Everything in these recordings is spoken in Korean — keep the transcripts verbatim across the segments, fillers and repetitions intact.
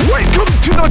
Welcome to the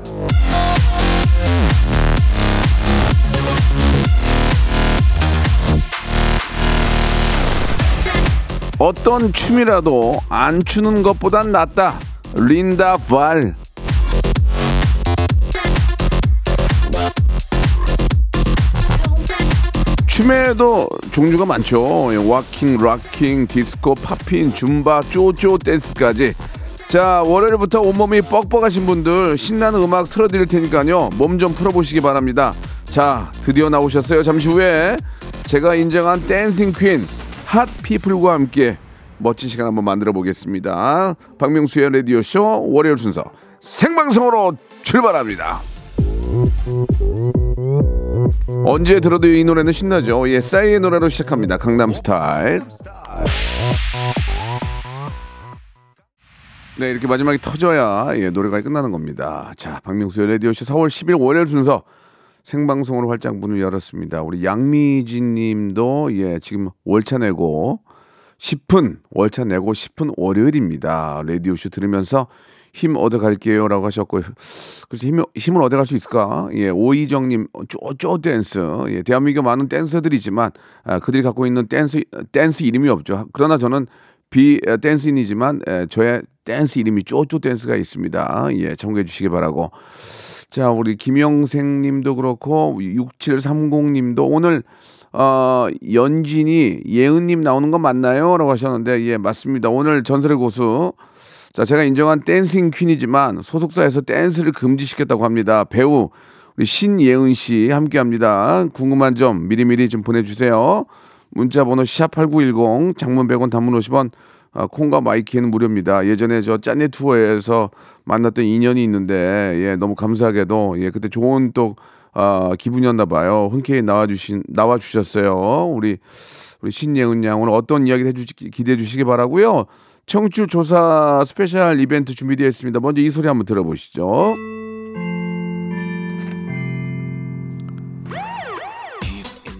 어떤 춤이라도 안 추는 것보단 낫다. 린다 발. 춤에도 종류가 많죠. 워킹, 락킹, 디스코, 팝핀, 줌바, 쪼쪼, 댄스까지. 자, 월요일부터 온몸이 뻑뻑하신 분들 신나는 음악 틀어드릴 테니까요. 몸 좀 풀어보시기 바랍니다. 자, 드디어 나오셨어요. 잠시 후에 제가 인정한 댄싱 퀸 핫피플과 함께 멋진 시간 한번 만들어 보겠습니다. 박명수의 라디오쇼 월요일 순서 생방송으로 출발합니다. 언제 들어도 이 노래는 신나죠. 예, 싸이의 노래로 시작합니다. 강남 스타일. 네, 이렇게 마지막에 터져야 예, 노래가 끝나는 겁니다. 자, 박명수의 라디오쇼 사월 십일 월요일 순서 생방송으로 활짝 문을 열었습니다. 우리 양미진 님도 예, 지금 월차 내고 십 분, 월차 내고 십 분 월요일입니다. 라디오쇼 들으면서 힘 얻어갈게요 라고 하셨고요. 그래서 힘, 힘을 얻어갈 수 있을까? 예, 오이정 님, 쪼쪼 댄스. 예, 대한민국 많은 댄서들이지만 아, 그들이 갖고 있는 댄스, 댄스 이름이 없죠. 그러나 저는 비 댄스인이지만 예, 저의 댄스 이름이 쪼쪼 댄스가 있습니다. 예, 참고해 주시기 바라고. 자, 우리 김영생 님도 그렇고 육칠삼공 님도 오늘 어, 연진이 예은 님 나오는 거 맞나요? 라고 하셨는데 예, 맞습니다. 오늘 전설의 고수. 자, 제가 인정한 댄싱 퀸이지만 소속사에서 댄스를 금지시켰다고 합니다. 배우 우리 신예은 씨 함께합니다. 궁금한 점 미리미리 좀 보내주세요. 문자 번호 샵팔구일공 장문 백 원 단문 오십 원 아, 콩과 마이키는 무료입니다. 예전에 저 짠내 투어에서 만났던 인연이 있는데 예, 너무 감사하게도 예, 그때 좋은 또 아, 기분이었나 봐요. 흔쾌히 나와주신 나와주셨어요. 우리 우리 신예은 양 오늘 어떤 이야기를 해주시 기대해 주시기 바라고요. 청취율 조사 스페셜 이벤트 준비되어 있습니다. 먼저 이 소리 한번 들어보시죠.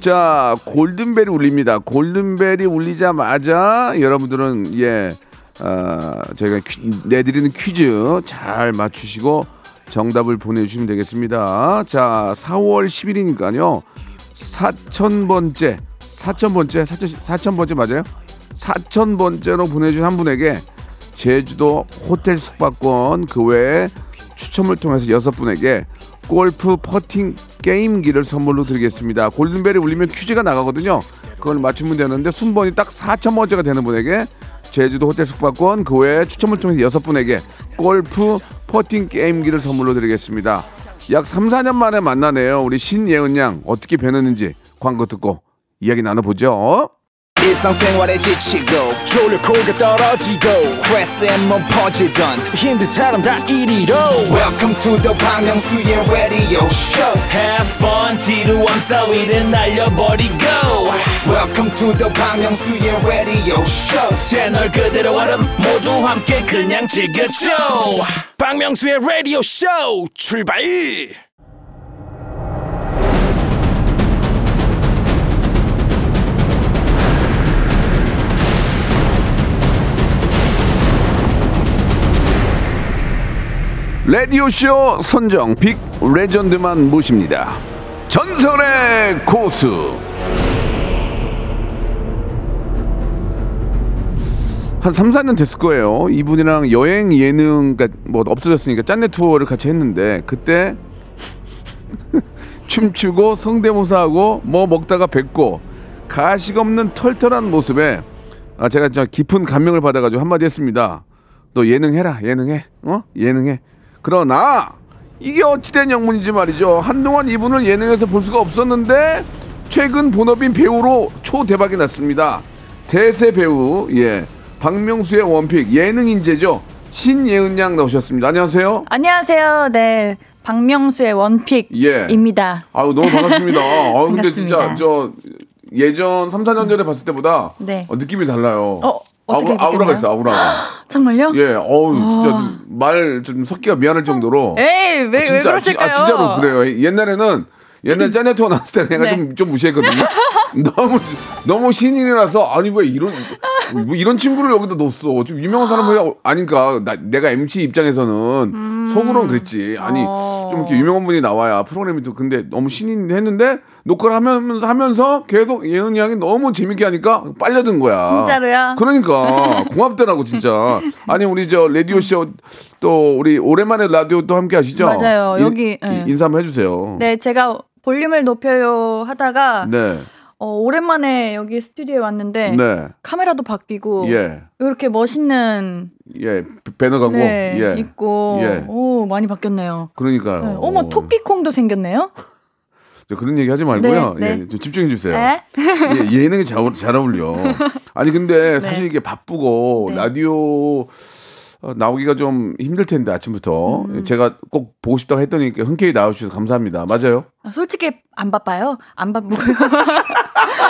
자, 골든벨이 울립니다. 골든벨이 울리자마자 여러분들은 예, 어, 저희가 퀴, 내드리는 퀴즈 잘 맞추시고 정답을 보내주시면 되겠습니다. 자, 사월 십일이니까요. 사천 번째, 사천 번째, 사천 번째 맞아요? 사천 번째로 보내준 한 분에게 제주도 호텔 숙박권 그 외에 추첨을 통해서 여섯 분에게 골프 퍼팅 게임기를 선물로 드리겠습니다. 골든벨이 울리면 퀴즈가 나가거든요. 그걸 맞추면 되는데 순번이 딱 사천 번째가 되는 분에게 제주도 호텔 숙박권 그 외에 추첨을 통해서 여섯 분에게 골프 퍼팅 게임기를 선물로 드리겠습니다. 약 삼, 사년 만에 만나네요. 우리 신예은 양 어떻게 변했는지 광고 듣고 이야기 나눠보죠. 일상생활에 지치고 졸려 코가 떨어지고 스트레스에 몸 퍼지던 힘든 사람 다 이리로 Welcome to the 박명수의 radio show. Have fun 지루함 따위를 날려버리고 Welcome to the 박명수의 radio show. 채널 그대로 얼음 모두 함께 그냥 즐겨줘. 박명수의 radio show 출발. 라디오쇼 선정 빅 레전드만 모십니다. 전설의 고수. 한 삼, 사년 됐을 거예요. 이분이랑 여행 예능 뭐 없어졌으니까 짠내 투어를 같이 했는데 그때 춤추고 성대모사하고 뭐 먹다가 뱉고 가식 없는 털털한 모습에 아, 제가 진짜 깊은 감명을 받아가지고 한마디 했습니다. 너 예능해라. 예능해. 어? 예능해. 그러나 이게 어찌된 영문인지 말이죠. 한동안 이분을 예능에서 볼 수가 없었는데 최근 본업인 배우로 초대박이 났습니다. 대세 배우 예, 박명수의 원픽 예능 인재죠. 신예은 양 나오셨습니다. 안녕하세요. 안녕하세요. 네, 박명수의 원픽입니다. 예. 아유, 너무 반갑습니다. 아, 근데 진짜 저 예전 삼, 사 년 전에 봤을 때보다 네. 어, 느낌이 달라요. 어, 어떻게 아우라, 아우라가 있어, 아우라가. 정말요? 예, 어우, 진짜 말 좀 섞기가 미안할 정도로. 에이, 왜, 아, 진짜, 왜 그러실까요? 아, 진짜로 그래요. 옛날에는, 옛날 짠내 투어 나왔을 때 내가 네. 좀, 좀 무시했거든요. 너무, 너무 신인이라서, 아니, 왜 이런, 뭐 이런 친구를 여기다 넣었어. 좀 유명한 사람이 아니까, 나, 내가 엠씨 입장에서는 음. 속으로는 그랬지. 아니, 어. 좀 이렇게 유명한 분이 나와야 프로그램이 또, 근데 너무 신인 했는데, 녹화를 하면서, 하면서 계속 예은이 양이 너무 재밌게 하니까 빨려든 거야. 진짜로요? 그러니까. 고맙더라고, 진짜. 아니, 우리 저, 라디오쇼 또, 우리 오랜만에 라디오 또 함께 하시죠? 맞아요. 인, 여기. 네. 인사 한번 해주세요. 네, 제가 볼륨을 높여요 하다가, 네. 어, 오랜만에 여기 스튜디오에 왔는데 네. 카메라도 바뀌고 예. 이렇게 멋있는 예 배너 광고 네, 예. 있고 예. 오 많이 바뀌었네요. 그러니까요. 네. 어머 토끼콩도 생겼네요. 저 그런 얘기 하지 말고요. 네, 네. 예, 좀 집중해 주세요. 네? 예, 예능이 잘, 잘 어울려. 아니 근데 사실 네. 이게 바쁘고 네. 라디오 나오기가 좀 힘들 텐데 아침부터 음. 제가 꼭 보고 싶다고 했더니 흔쾌히 나와주셔서 감사합니다. 맞아요? 솔직히 안 바빠요. 안 바쁘고요.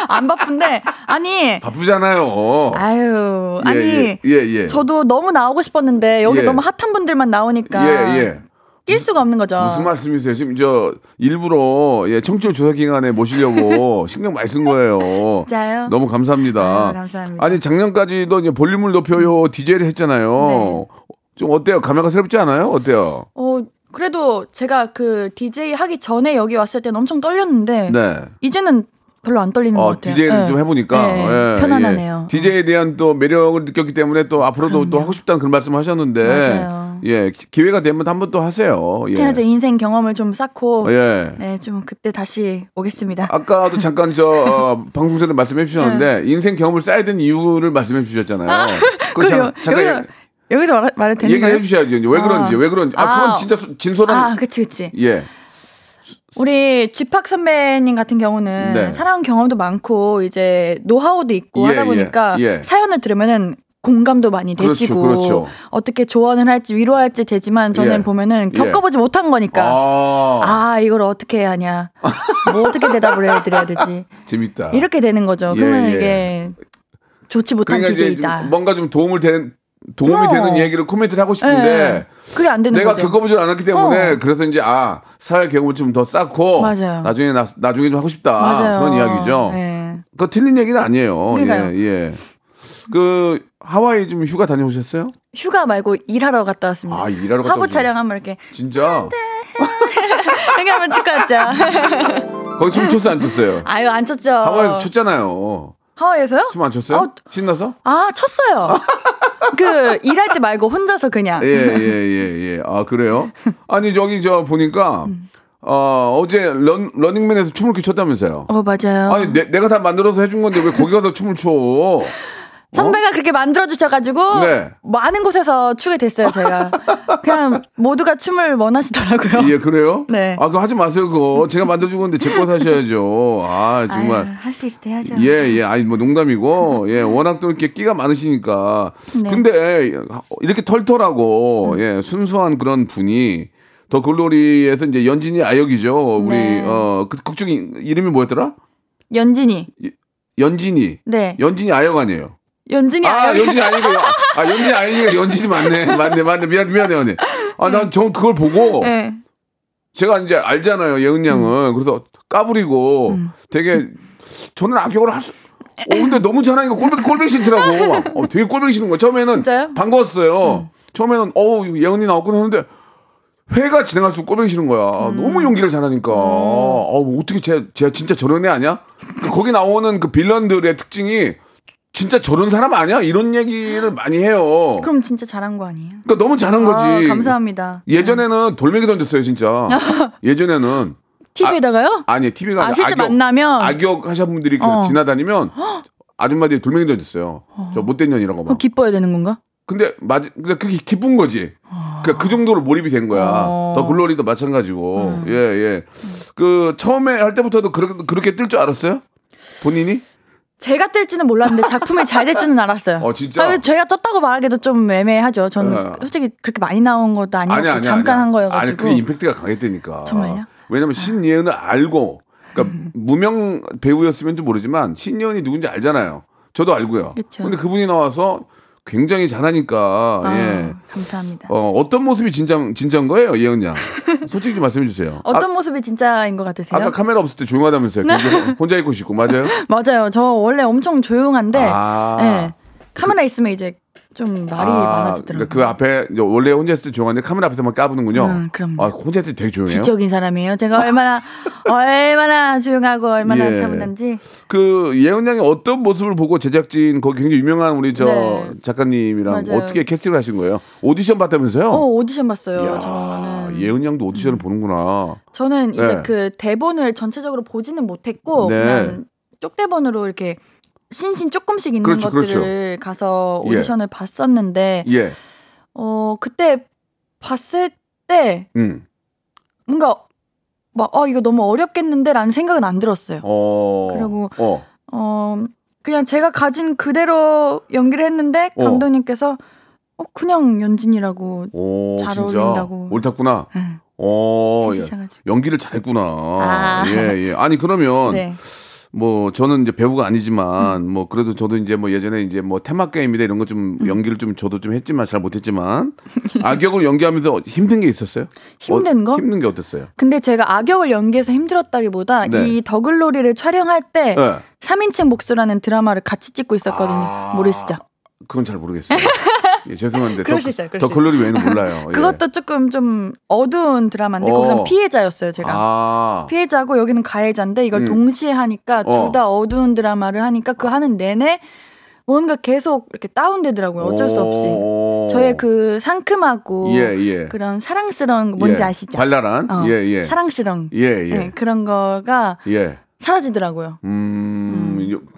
안 바쁜데 아니 바쁘잖아요. 아유 아니 예, 예, 예, 예. 저도 너무 나오고 싶었는데 여기 예. 너무 핫한 분들만 나오니까 예, 예. 낄 수가 없는 거죠. 무슨 말씀이세요? 지금 저 일부러 예, 청취율 조사 기간에 모시려고 신경 많이 쓴 거예요. 진짜요? 너무 감사합니다. 아유, 감사합니다. 아니 작년까지도 이제 볼륨을 높여요 디제이를 했잖아요. 네. 좀 어때요? 감회가 새롭지 않아요? 어때요? 어 그래도 제가 그 디제이 하기 전에 여기 왔을 때는 엄청 떨렸는데 네. 이제는 별로 안 떨리는 어, 것 같아요. 디제이를 네. 좀 해보니까 네. 예, 편안하네요. 예. 디제이에 대한 또 매력을 느꼈기 때문에 또 앞으로도 그럼요. 또 하고 싶다는 그런 말씀하셨는데 맞아요. 예 기회가 되면 한번 또 하세요. 예. 해야죠. 인생 경험을 좀 쌓고 예. 네, 좀 그때 다시 오겠습니다. 아까도 잠깐 저 어, 방송 전에 말씀해 주셨는데 네. 인생 경험을 쌓아야 되는 이유를 말씀해 주셨잖아요. 아, 그럼 잠깐 여기서, 여기서 말, 말해도 되는 얘기를 거예요? 얘기해 주셔야죠. 왜 그런지 아. 왜 그런지. 아 그건 진짜 진솔한. 아 그치 그치. 예. 우리 G-Pop 선배님 같은 경우는 네. 살아온 경험도 많고 이제 노하우도 있고 예, 하다 보니까 예, 예. 사연을 들으면은 공감도 많이 그렇죠, 되시고 그렇죠. 어떻게 조언을 할지 위로할지 되지만 저는 예, 보면은 겪어보지 예. 못한 거니까 아~, 아 이걸 어떻게 해야 하냐 뭐 어떻게 대답을 해드려야 되지 재밌다 이렇게 되는 거죠. 그러면 예, 예. 이게 좋지 못한 그러니까 디제이다. 뭔가 좀 도움을 된 도움이 어. 되는 얘기를 코멘트를 하고 싶은데 네. 그게 안 되는 내가 거죠. 겪어보질 않았기 때문에 어. 그래서 이제 아 사회 경험을 좀 더 쌓고 맞아요. 나중에 나, 나중에 좀 하고 싶다 맞아요. 그런 이야기죠. 네. 그거 틀린 얘기는 아니에요. 예, 예. 그 하와이 좀 휴가 다녀오셨어요? 휴가 말고 일하러 갔다 왔습니다. 아 일하러 갔다 화보 촬영하면 이렇게 진짜 이렇게 한번 찍고 왔죠. 거기 춤 췄어요 안 췄어요? 아유 안 췄죠. 하와이에서 췄잖아요. 하와이에서요? 춤 안 췄어요? 아, 신나서? 아 췄어요. 그 일할 때 말고 혼자서 그냥. 예예예 예, 예. 아 그래요? 아니 저기 저 보니까 음. 어, 어제 런 러닝맨에서 춤을 췄다면서요? 어 맞아요. 아니 내, 내가 다 만들어서 해준 건데 왜 거기 가서 춤을 춰? 선배가 어? 그렇게 만들어주셔가지고 네. 많은 곳에서 추게 됐어요 제가. 그냥 모두가 춤을 원하시더라고요. 예 그래요? 네. 아 그거 하지 마세요 그거. 제가 만들어주고 있는데 제 거 사셔야죠. 아 정말. 할 수 있을 때 해야죠. 예예 예. 아니 뭐 농담이고 예 워낙 또 이렇게 끼가 많으시니까. 네. 근데 이렇게 털털하고 음. 예 순수한 그런 분이 더 글로리에서 이제 연진이 아역이죠. 우리 네. 어 그 극중 이름이 뭐였더라? 연진이. 연진이. 네. 연진이 아역 아니에요. 연진이 아니고. 아, 연진이 아니고. 아, 연진이 아니고 연진이 맞네. 맞네, 맞네. 미안, 미안해, 언니. 아, 난 전 그걸 보고. 네. 제가 이제 알잖아요, 예은 양은. 음. 그래서 까불이고 음. 되게 저는 악역을 할 수. 어, 근데 너무 잘하니까 꼴백, 꼴백 싫더라고. 막. 어, 되게 꼴백 싫은 거야. 처음에는. 진짜요? 반가웠어요. 음. 처음에는, 어우, 예은이 나왔구나 했는데. 회가 진행할 수 꼴뱅이 싫은 거야. 음. 너무 연기를 잘하니까. 음. 어, 어떻게 쟤, 쟤 진짜 저런 애 아니야? 거기 나오는 그 빌런들의 특징이. 진짜 저런 사람 아니야? 이런 얘기를 많이 해요. 그럼 진짜 잘한 거 아니에요? 그러니까 너무 잘한 거지. 아, 감사합니다. 예전에는 네. 돌멩이 던졌어요, 진짜. 예전에는. 티비에다가요? 아, 아니, 티비가 아니라. 아, 실제 악역, 만나면? 악역 하신 분들이 어. 지나다니면 아줌마들이 돌멩이 던졌어요. 어. 저 못된 년이라고 막. 어, 기뻐야 되는 건가? 근데, 맞, 근데 그게 기쁜 거지. 어. 그러니까 그 정도로 몰입이 된 거야. 어. 더 글로리도 마찬가지고. 음. 예, 예. 음. 그, 처음에 할 때부터도 그렇게, 그렇게 뜰 줄 알았어요? 본인이? 제가 뜰지는 몰랐는데 작품이 잘 될지는 알았어요. 어 진짜. 아, 제가 떴다고 말하기도 좀 애매하죠. 저는 네. 솔직히 그렇게 많이 나온 것도 아니고 아니, 아니, 잠깐 아니, 한 거여가지고. 아니 그게 임팩트가 강했다니까. 정말요? 왜냐면 신예은을 알고 그러니까 무명 배우였으면도 모르지만 신예은이 누군지 알잖아요. 저도 알고요. 그쵸. 근데 그분이 나와서 굉장히 잘하니까. 아, 예. 감사합니다. 어, 어떤 모습이 진짜, 진짜인 거예요, 예은 양? 솔직히 좀 말씀해 주세요. 어떤 아, 모습이 진짜인 것 같으세요? 아까 카메라 없을 때 조용하다면서요. 혼자 있고 싶고, 맞아요? 맞아요. 저 원래 엄청 조용한데, 아, 예. 카메라 그, 있으면 이제 좀 말이 아, 많아지더라고요. 그 앞에, 원래 혼자 있을 때 조용한데 카메라 앞에서만 까부는군요. 음, 그럼. 아, 혼자 있을 때 되게 조용해요. 지적인 사람이에요. 제가 얼마나, 얼마나 조용하고 얼마나 예. 차분한지. 그 예은 양이 어떤 모습을 보고 제작진, 거기 굉장히 유명한 우리 저 네. 작가님이랑 맞아요. 어떻게 캐스팅을 하신 거예요? 오디션 봤다면서요? 어, 오디션 봤어요. 이야, 저는. 예은 양도 오디션을 음. 보는구나. 저는 이제 네. 그 대본을 전체적으로 보지는 못했고, 네. 그냥 쪽대본으로 이렇게 신신 조금씩 있는 그렇죠, 것들을 그렇죠. 가서 오디션을 예. 봤었는데 예. 어 그때 봤을 때 음. 뭔가 막 어, 이거 너무 어렵겠는데 라는 생각은 안 들었어요. 어... 그리고 어. 어 그냥 제가 가진 그대로 연기를 했는데 감독님께서 어, 그냥 연진이라고 오, 잘 진짜? 어울린다고 옳았구나. 응. 오, 예. 연기를 잘했구나. 아. 예, 예. 아니 그러면 네. 뭐 저는 이제 배우가 아니지만 음. 뭐 그래도 저도 이제 뭐 예전에 이제 뭐 테마 게임이다 이런 거 좀 음. 연기를 좀 저도 좀 했지만 잘 못했지만 악역을 연기하면서 힘든 게 있었어요? 힘든 거? 어, 힘든 게 어땠어요? 근데 제가 악역을 연기해서 힘들었다기보다 네. 이 더 글로리를 촬영할 때 네. 삼인칭 복수라는 드라마를 같이 찍고 있었거든요. 아... 모르시죠? 그건 잘 모르겠어요. 예, 죄송한데 그럴 더, 수 있어요. 그럴 더 수 글로리 외에는 몰라요. 예. 그것도 조금 좀 어두운 드라마인데 어. 거기서 피해자였어요. 제가 아. 피해자고 여기는 가해자인데 이걸 음. 동시에 하니까 어. 둘 다 어두운 드라마를 하니까 그 하는 내내 뭔가 계속 이렇게 다운되더라고요. 어쩔 수 없이 저의 그 상큼하고 예, 예. 그런 사랑스러운 뭔지 예. 아시죠? 발랄한 어. 예, 예. 사랑스러운 예, 예. 네, 그런 거가 예. 사라지더라고요. 음, 음.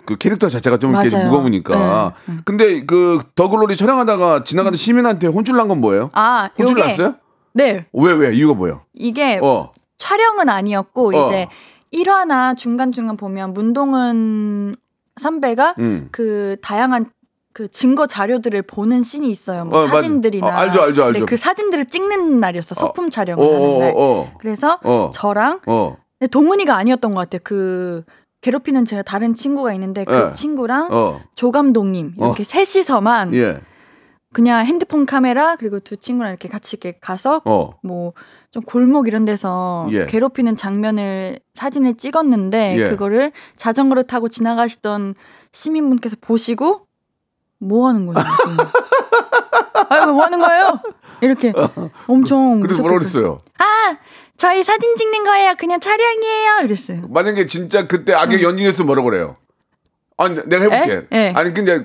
그 캐릭터 자체가 좀 맞아요. 이렇게 좀 무거우니까. 네. 근데 그 더 글로리 촬영하다가 지나가는 시민한테 혼쭐 난 건 뭐예요? 아, 혼쭐 요게, 났어요? 네. 왜, 왜? 이유가 뭐예요? 이게 어. 촬영은 아니었고, 어. 이제 일 화나 중간중간 보면 문동은 선배가 음. 그 다양한 그 증거 자료들을 보는 씬이 있어요. 뭐 어, 사진들이나. 어, 알죠, 알죠, 알죠. 네, 그 사진들을 찍는 날이었어. 소품 어. 촬영을 어, 하는 날. 어, 어, 어. 그래서 어. 저랑 어. 동훈이가 아니었던 것 같아요. 그 괴롭히는 제가 다른 친구가 있는데 그 예. 친구랑 어. 조 감독님 이렇게 어. 셋이서만 예. 그냥 핸드폰 카메라 그리고 두 친구랑 이렇게 같이 이렇게 가서 어. 뭐 좀 골목 이런 데서 예. 괴롭히는 장면을 사진을 찍었는데 예. 그거를 자전거를 타고 지나가시던 시민분께서 보시고 뭐 하는 거냐? 아니 뭐 하는 거예요? 이렇게 엄청 그래서 뭐라 그랬어요? 아 저희 사진 찍는 거예요. 그냥 촬영이에요. 이랬어요. 만약에 진짜 그때 악역 응. 연기했으면 뭐라고 그래요? 아니 내가 해볼게. 에? 에. 아니 근데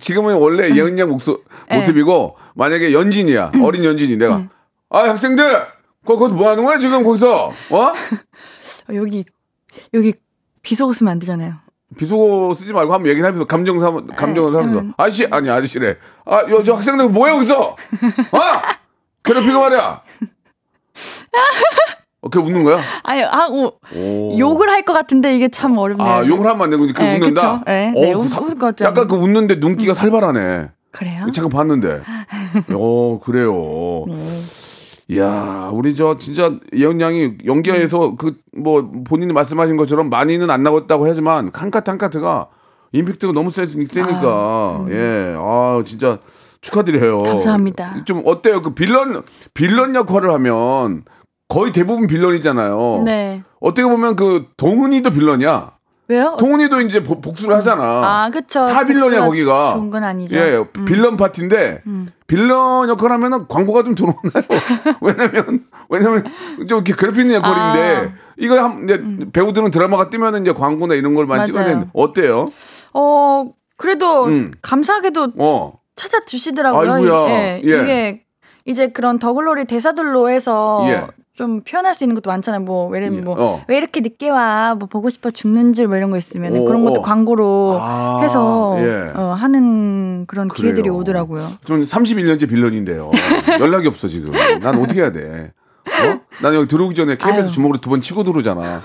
지금은 원래 응. 예은양 목소, 모습이고 에. 만약에 연진이야. 응. 어린 연진이 내가 응. 아 학생들 거, 거기서 뭐 하는 거야 지금 거기서 어? 여기 여기 비속어 쓰면 안 되잖아요. 비속어 쓰지 말고 한번 얘기를 해보세요. 감정 삼, 감정을 삼아서 아저씨 아니 아저씨래. 아 요 저 학생들 뭐해 여기서? 아 괴롭히고 말이야. 어, 걔 웃는 거야? 아니, 아, 오, 오. 욕을 할 것 같은데 이게 참 어렵네요. 아, 욕을 하면 안 되고 그 웃는다. 네, 네, 웃을 것 같죠. 약간 그 웃는데 눈기가 음. 살벌하네. 그래요? 잠깐 봤는데. 어, 그래요. 네. 이야, 우리 저 진짜 예은 양이 연기해서 네. 그 뭐 본인이 말씀하신 것처럼 많이는 안 나갔다고 하지만 한 카트 한 카트가 임팩트가 너무 세, 세니까 아, 음. 예, 아 진짜. 축하드려요. 감사합니다. 좀 어때요? 그 빌런 빌런 역할을 하면 거의 대부분 빌런이잖아요. 네. 어떻게 보면 그 동은이도 빌런이야. 왜요? 동은이도 이제 복수를 음. 하잖아. 아, 그렇죠. 다 빌런이야 거기가. 좋은 건 아니죠. 예, 음. 빌런 파티인데 음. 빌런 역할 하면은 광고가 좀 들어오나요? 왜냐면 왜냐면 좀 이렇게 괴롭히는 역할인데 아. 이거 한, 이제 음. 배우들은 드라마가 뜨면은 이제 광고나 이런 걸 많이 찍어야 되는데 어때요? 어 그래도 음. 감사하게도. 어. 찾아주시더라고요. 예, 예. 이게 이제 그런 더글로리 대사들로 해서 예. 좀 표현할 수 있는 것도 많잖아요. 뭐 예를 들면 뭐 왜 예. 어. 이렇게 늦게 와, 뭐 보고 싶어 죽는 줄 뭐 이런 거 있으면 오, 그런 것도 오. 광고로 아, 해서 예. 어, 하는 그런 그래요. 기회들이 오더라고요. 좀 삼십일 년째 빌런인데요. 연락이 없어 지금. 난 어떻게 해야 돼? 어? 난 여기 들어오기 전에 케이비에스 아유. 주먹으로 두 번 치고 들어오잖아.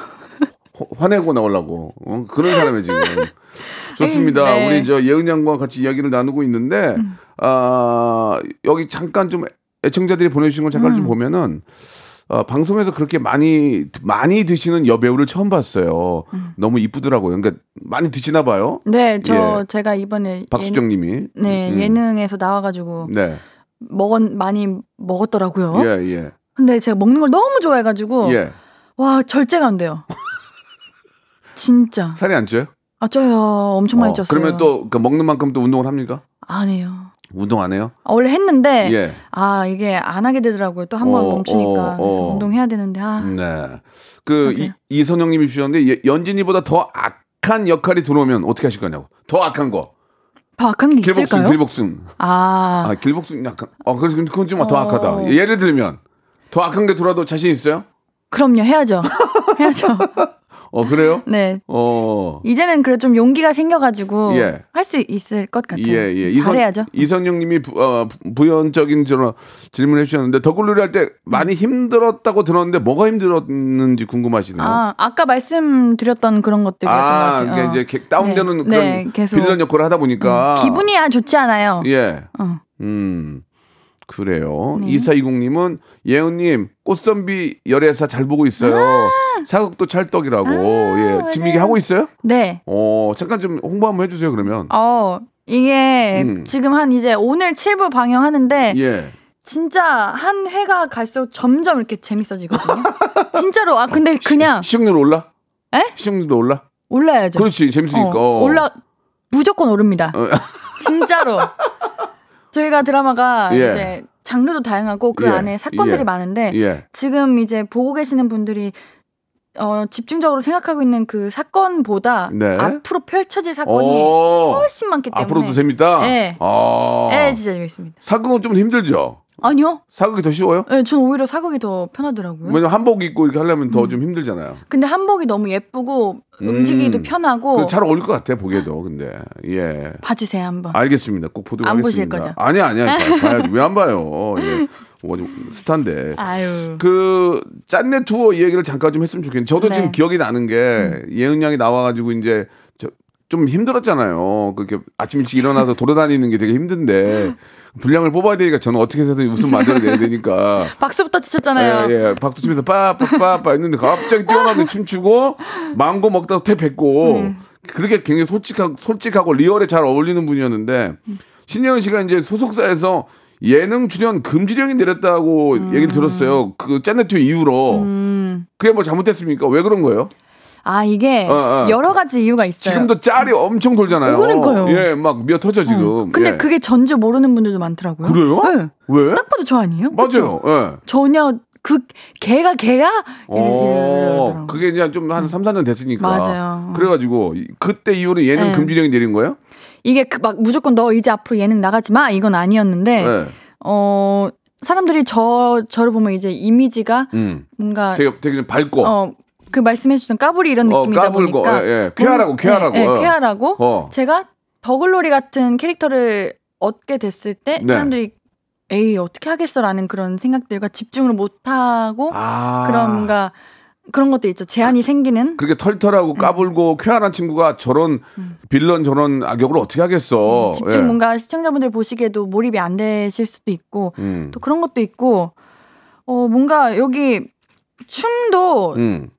화내고 나오려고 어, 그런 사람이 지금 좋습니다. 네. 우리 저 예은 양과 같이 이야기를 나누고 있는데 음. 아 여기 잠깐 좀 애청자들이 보내주신 걸 잠깐 음. 좀 보면은 어, 방송에서 그렇게 많이 많이 드시는 여배우를 처음 봤어요. 음. 너무 이쁘더라고요. 그러니까 많이 드시나 봐요. 네, 저 예. 제가 이번에 박수정님이 네 음. 예능에서 나와가지고 네. 먹었 많이 먹었더라고요. 예, 예. 근데 제가 먹는 걸 너무 좋아해가지고 예. 와 절제가 안 돼요. 진짜. 살이 안 쪄요? 아 쪄요. 엄청 어, 많이 쪘어요. 그러면 또 그러니까 먹는 만큼 또 운동을 합니까? 안 해요. 운동 안 해요? 아, 원래 했는데 예. 아 이게 안 하게 되더라고요. 또 한 번 멈추니까 그래서 운동해야 되는데 아. 네. 그 이, 이선영님이 주셨는데 연진이보다 더 악한 역할이 들어오면 어떻게 하실 거냐고. 더 악한 거. 더 악한 게 길복순, 있을까요? 길복순. 아. 아 길복순 약간. 어 그래서 그건 좀 더 어... 악하다. 예를 들면 더 악한 게 들어와도 자신 있어요? 그럼요. 해야죠. 해야죠. 어 그래요? 네. 어 이제는 그래 좀 용기가 생겨가지고 예. 할 수 있을 것 같아요. 예, 예. 잘해야죠. 이선영님이 어, 부연적인 저런 질문을 해주셨는데 더 글로리 할 때 많이 힘들었다고 들었는데 뭐가 힘들었는지 궁금하시네요. 아 아까 말씀드렸던 그런 것들이 아 것 같아요. 이제 다운되는 네. 그런 네, 계속. 빌런 역할을 하다 보니까 음, 기분이 아 좋지 않아요. 예. 어. 음. 그래요. 네. 이사이공님은 예은님 꽃선비 열애사 잘 보고 있어요. 아~ 사극도 찰떡이라고. 아~ 예. 지금 이게 하고 있어요? 네. 어 잠깐 좀 홍보 한번 해주세요 그러면. 어 이게 음. 지금 한 이제 오늘 칠 부 방영하는데. 예. 진짜 한 회가 갈수록 점점 이렇게 재밌어지거든요. 진짜로. 아 근데 그냥 시, 시청률 올라? 에? 시청률도 올라? 올라야죠. 그렇지 재밌으니까. 어, 올라 무조건 오릅니다. 진짜로. 저희가 드라마가 예. 이제 장르도 다양하고 그 예. 안에 사건들이 예. 많은데 예. 지금 이제 보고 계시는 분들이 어, 집중적으로 생각하고 있는 그 사건보다 네. 앞으로 펼쳐질 사건이 훨씬 많기 때문에 앞으로도 재밌다? 네. 아~ 네, 진짜 재밌습니다. 사극은 좀 힘들죠? 아니요. 사극이 더 쉬워요? 네, 전 오히려 사극이 더 편하더라고요. 왜냐면 한복 입고 이렇게 하려면 더 좀 음. 힘들잖아요. 근데 한복이 너무 예쁘고 움직이기도 음. 편하고. 잘 어울릴 것 같아요, 보기에도. 근데 예. 봐주세요 한번. 알겠습니다. 꼭 보도록 안 하겠습니다. 안 보실 거죠? 아니야, 아니야. 봐야지. 왜 안 봐요? 예. 스타인데. 아유. 그 짠내 투어 이야기를 잠깐 좀 했으면 좋겠는데. 저도 네. 지금 기억이 나는 게 음. 예은 양이 나와가지고 이제 저, 좀 힘들었잖아요. 그렇게 아침 일찍 일어나서 돌아다니는 게 되게 힘든데. 분량을 뽑아야 되니까 저는 어떻게 해서든 웃음 만들어내야 되니까. 박수부터 치셨잖아요. 예, 예. 박수 치면서 빠빠빠빠 했는데 갑자기 뛰어나게 춤추고 망고 먹다가 퇴 뱉고 음. 그렇게 굉장히 솔직하고, 솔직하고 리얼에 잘 어울리는 분이었는데 신예은 씨가 이제 소속사에서 예능 출연 금지령이 내렸다고 음. 얘기를 들었어요. 그 짠내투 이후로. 음. 그게 뭐 잘못됐습니까? 왜 그런 거예요? 아 이게 어, 어. 여러 가지 이유가 있어요. 지금도 짤이 음. 엄청 돌잖아요. 그러니까요. 예, 막 미어 터져 지금. 어. 근데 예. 그게 전제 모르는 분들도 많더라고요. 그래요? 네. 왜? 딱 봐도 저 아니에요? 맞아요. 예. 전혀 그 걔가 걔야? 어, 그게 이제 좀 한 삼, 사 년 됐으니까. 맞아요. 그래가지고 그때 이후로 예능 네. 금지령이 내린 거예요? 이게 그 막 무조건 너 이제 앞으로 예능 나가지 마 이건 아니었는데 네. 어 사람들이 저 저를 보면 이제 이미지가 음. 뭔가 되게 되게 좀 밝고. 어, 그 말씀해주던 까불이 이런 어, 느낌이다 까불고, 보니까 예, 예. 쾌활하고 쾌활하고 예, 예, 쾌활하고 어. 제가 더글로리 같은 캐릭터를 얻게 됐을 때 네. 사람들이 에이 어떻게 하겠어라는 그런 생각들과 집중을 못하고 아. 그런 뭔가 그런 것도 있죠. 제한이 생기는 그렇게 털털하고 까불고 음. 쾌활한 친구가 저런 음. 빌런 저런 악역을 어떻게 하겠어. 음, 집중 예. 뭔가 시청자분들 보시기에도 몰입이 안 되실 수도 있고 음. 또 그런 것도 있고 어, 뭔가 여기 춤도 음.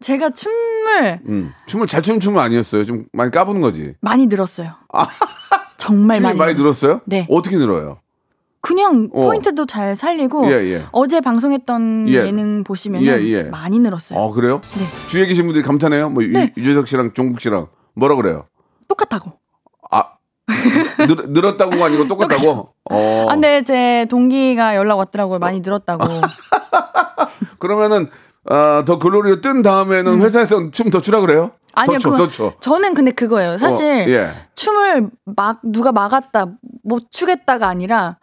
제가 춤을 음. 춤을 잘 추는 춤은 아니었어요. 좀 많이 까부는 거지. 많이 늘었어요. 아. 정말 많이, 많이 늘었어요. 늘었어요? 네. 어떻게 늘어요? 그냥 어. 포인트도 잘 살리고 예, 예. 어제 방송했던 예. 예능 보시면 예, 예. 많이 늘었어요. 아 그래요? 네. 주위에 계신 분들이 감탄해요. 뭐 네. 유재석 씨랑 종국 씨랑 뭐라 그래요? 똑같다고. 아 늘, 늘었다고가 아니고 똑같다고. 어. 아, 근데 제 동기가 연락 왔더라고요. 많이 늘었다고. 그러면은. 아, 더 글로리로 뜬 다음에는 음. 회사에서 춤 더 추라 그래요? 아니요, 더 춰, 더 춰. 저는 근데 그거예요. 사실 어, 예. 춤을 막 누가 막았다, 못 추겠다가 아니라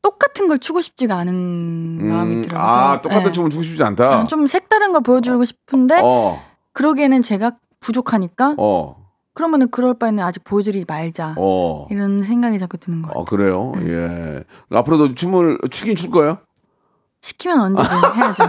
똑같은 걸 추고 싶지가 않은 음, 마음이 들어서. 아, 똑같은 예. 춤을 추고 싶지 않다. 좀 색다른 걸 보여주고 싶은데 어. 그러기에는 제가 부족하니까. 어. 그러면은 그럴 바에는 아직 보여드리지 말자. 어. 이런 생각이 자꾸 드는 거예요. 아, 그래요? 음. 예. 앞으로도 춤을 추긴 출 거예요? 시키면 언제든 해야죠.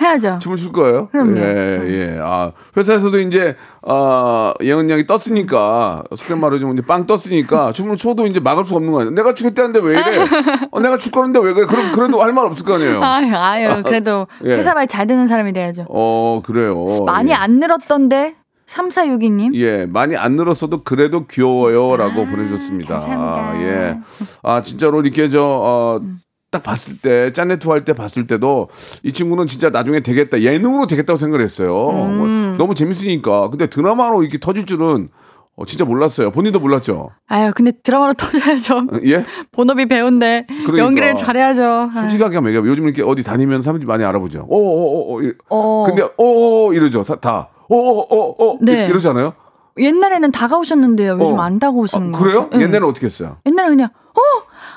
해야죠. 춤을 출 거예요? 그럼요. 예, 예. 아, 회사에서도 이제, 아, 예은 양이 떴으니까, 속된 말로 좀 이제 빵 떴으니까, 춤을 춰도 이제 막을 수가 없는 거 아니에요? 내가 추겠다는데 왜 이래? 어, 내가 출 거는데 왜 그래? 그럼, 그래도 할 말 없을 거 아니에요? 아유, 아유, 그래도 아, 예. 회사 말 잘 듣는 사람이 돼야죠. 어, 그래요. 많이 예. 안 늘었던데? 삼사육이님. 예, 많이 안 늘었어도 그래도 귀여워요라고 아, 보내주셨습니다. 감사합니다. 아, 예. 아, 진짜로 이렇게 저, 어, 음. 딱 봤을 때 짠내 투어 할 때 봤을 때도 이 친구는 진짜 나중에 되겠다 예능으로 되겠다고 생각을 했어요. 음. 너무 재밌으니까. 근데 드라마로 이렇게 터질 줄은 어, 진짜 몰랐어요. 본인도 몰랐죠. 아유, 근데 드라마로 터져야죠. 예? 본업이 배우인데 그러니까. 연기를 잘해야죠. 솔직하게 하면 요즘 이렇게 어디 다니면 사람들이 많이 알아보죠. 오오오오. 어. 근데 오오 이러죠. 다 오오오오. 네. 이러잖아요. 옛날에는 다가오셨는데요. 요즘 어. 안 다가오시는 거. 아, 그래요? 응. 옛날에는 어떻게 했어요? 옛날에 그냥 어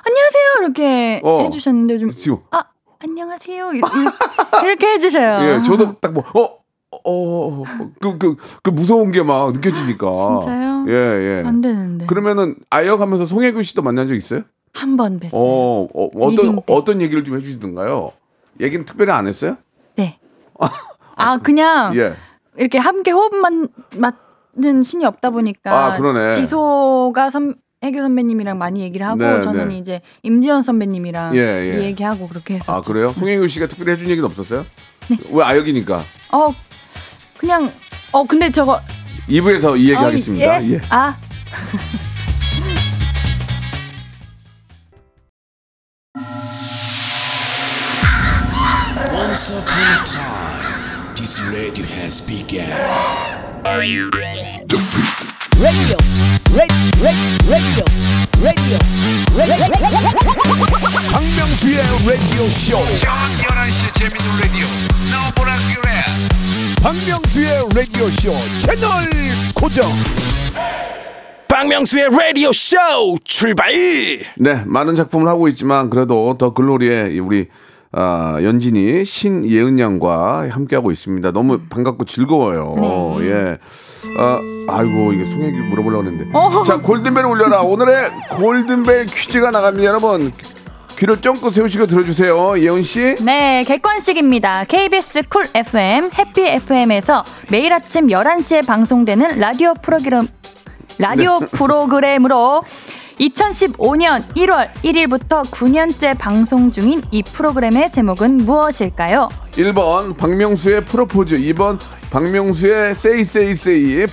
안녕하세요 이렇게 어. 해주셨는데 좀 지금 아 안녕하세요 이렇게, 이렇게 해주셔요. 예, 저도 딱 뭐 어 어 그 그 그 무서운 게 막 느껴지니까. 진짜요? 예 예. 안 되는데. 그러면은 아역하면서 송혜교 씨도 만난 적 있어요? 한 번 뵀어요. 어, 어 어떤 어떤 얘기를 좀 해주시던가요? 얘기는 특별히 안 했어요? 네. 아 그냥 예. 이렇게 함께 호흡만 맞는 신이 없다 보니까. 아 그러네. 지소가 선 해교 선배님이랑 많이 얘기를 하고 네, 저는 네. 이제 임지연 선배님이랑 예, 예. 얘기하고 그렇게 했었죠. 아 그래요? 송혜교 씨가 특별히 해준 얘기는 없었어요? 네. 왜 아역이니까? 어 그냥 어 근데 저거 이 부에서 이 얘기하겠습니다. 어, 예? 예. 아 Once upon a time, this radio has begun. Are you ready? Radio, radio, radio, radio, radio. 박명수의 라디오 쇼. 저녁 열한 시 재밌는 라디오. 너 보라 그래. 박명수의 라디오 쇼 채널 고정. 박명수의 라디오 쇼 출발. 네, 많은 작품을 하고 있지만 그래도 더 글로리의 우리. 아, 연진이 신예은 양과 함께하고 있습니다. 너무 반갑고 즐거워요. 네. 예. 아, 아이고, 이게 송혜교 물어보려고 했는데. 어허. 자, 골든벨을 올려라. 오늘의 골든벨 퀴즈가 나갑니다. 여러분, 귀를 쫑긋 세우시고 들어주세요. 예은씨. 네, 객관식입니다. 케이비에스 쿨 에프엠, 해피 에프엠에서 매일 아침 열한 시에 방송되는 라디오 프로그램, 라디오 네. 프로그램으로 이천십오년 일월 일일부터 구년째 방송 중인 이 프로그램의 제목은 무엇일까요? 일 번 박명수의 프로포즈, 이 번 박명수의 세이세이세이,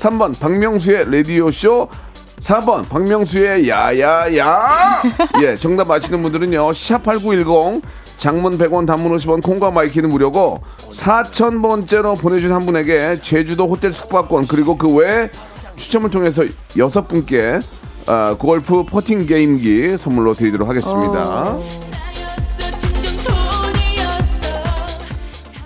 삼 번 박명수의 라디오쇼, 사 번 박명수의 야야야. 예, 정답 아시는 분들은요 샵팔구일공 장문 백 원 단문 오십 원 콩과 마이키는 무료고 사천 번째로 보내준 한 분에게 제주도 호텔 숙박권 그리고 그 외에 추첨을 통해서 여섯 분께 아, 골프 퍼팅 게임기 선물로 드리도록 하겠습니다. 오.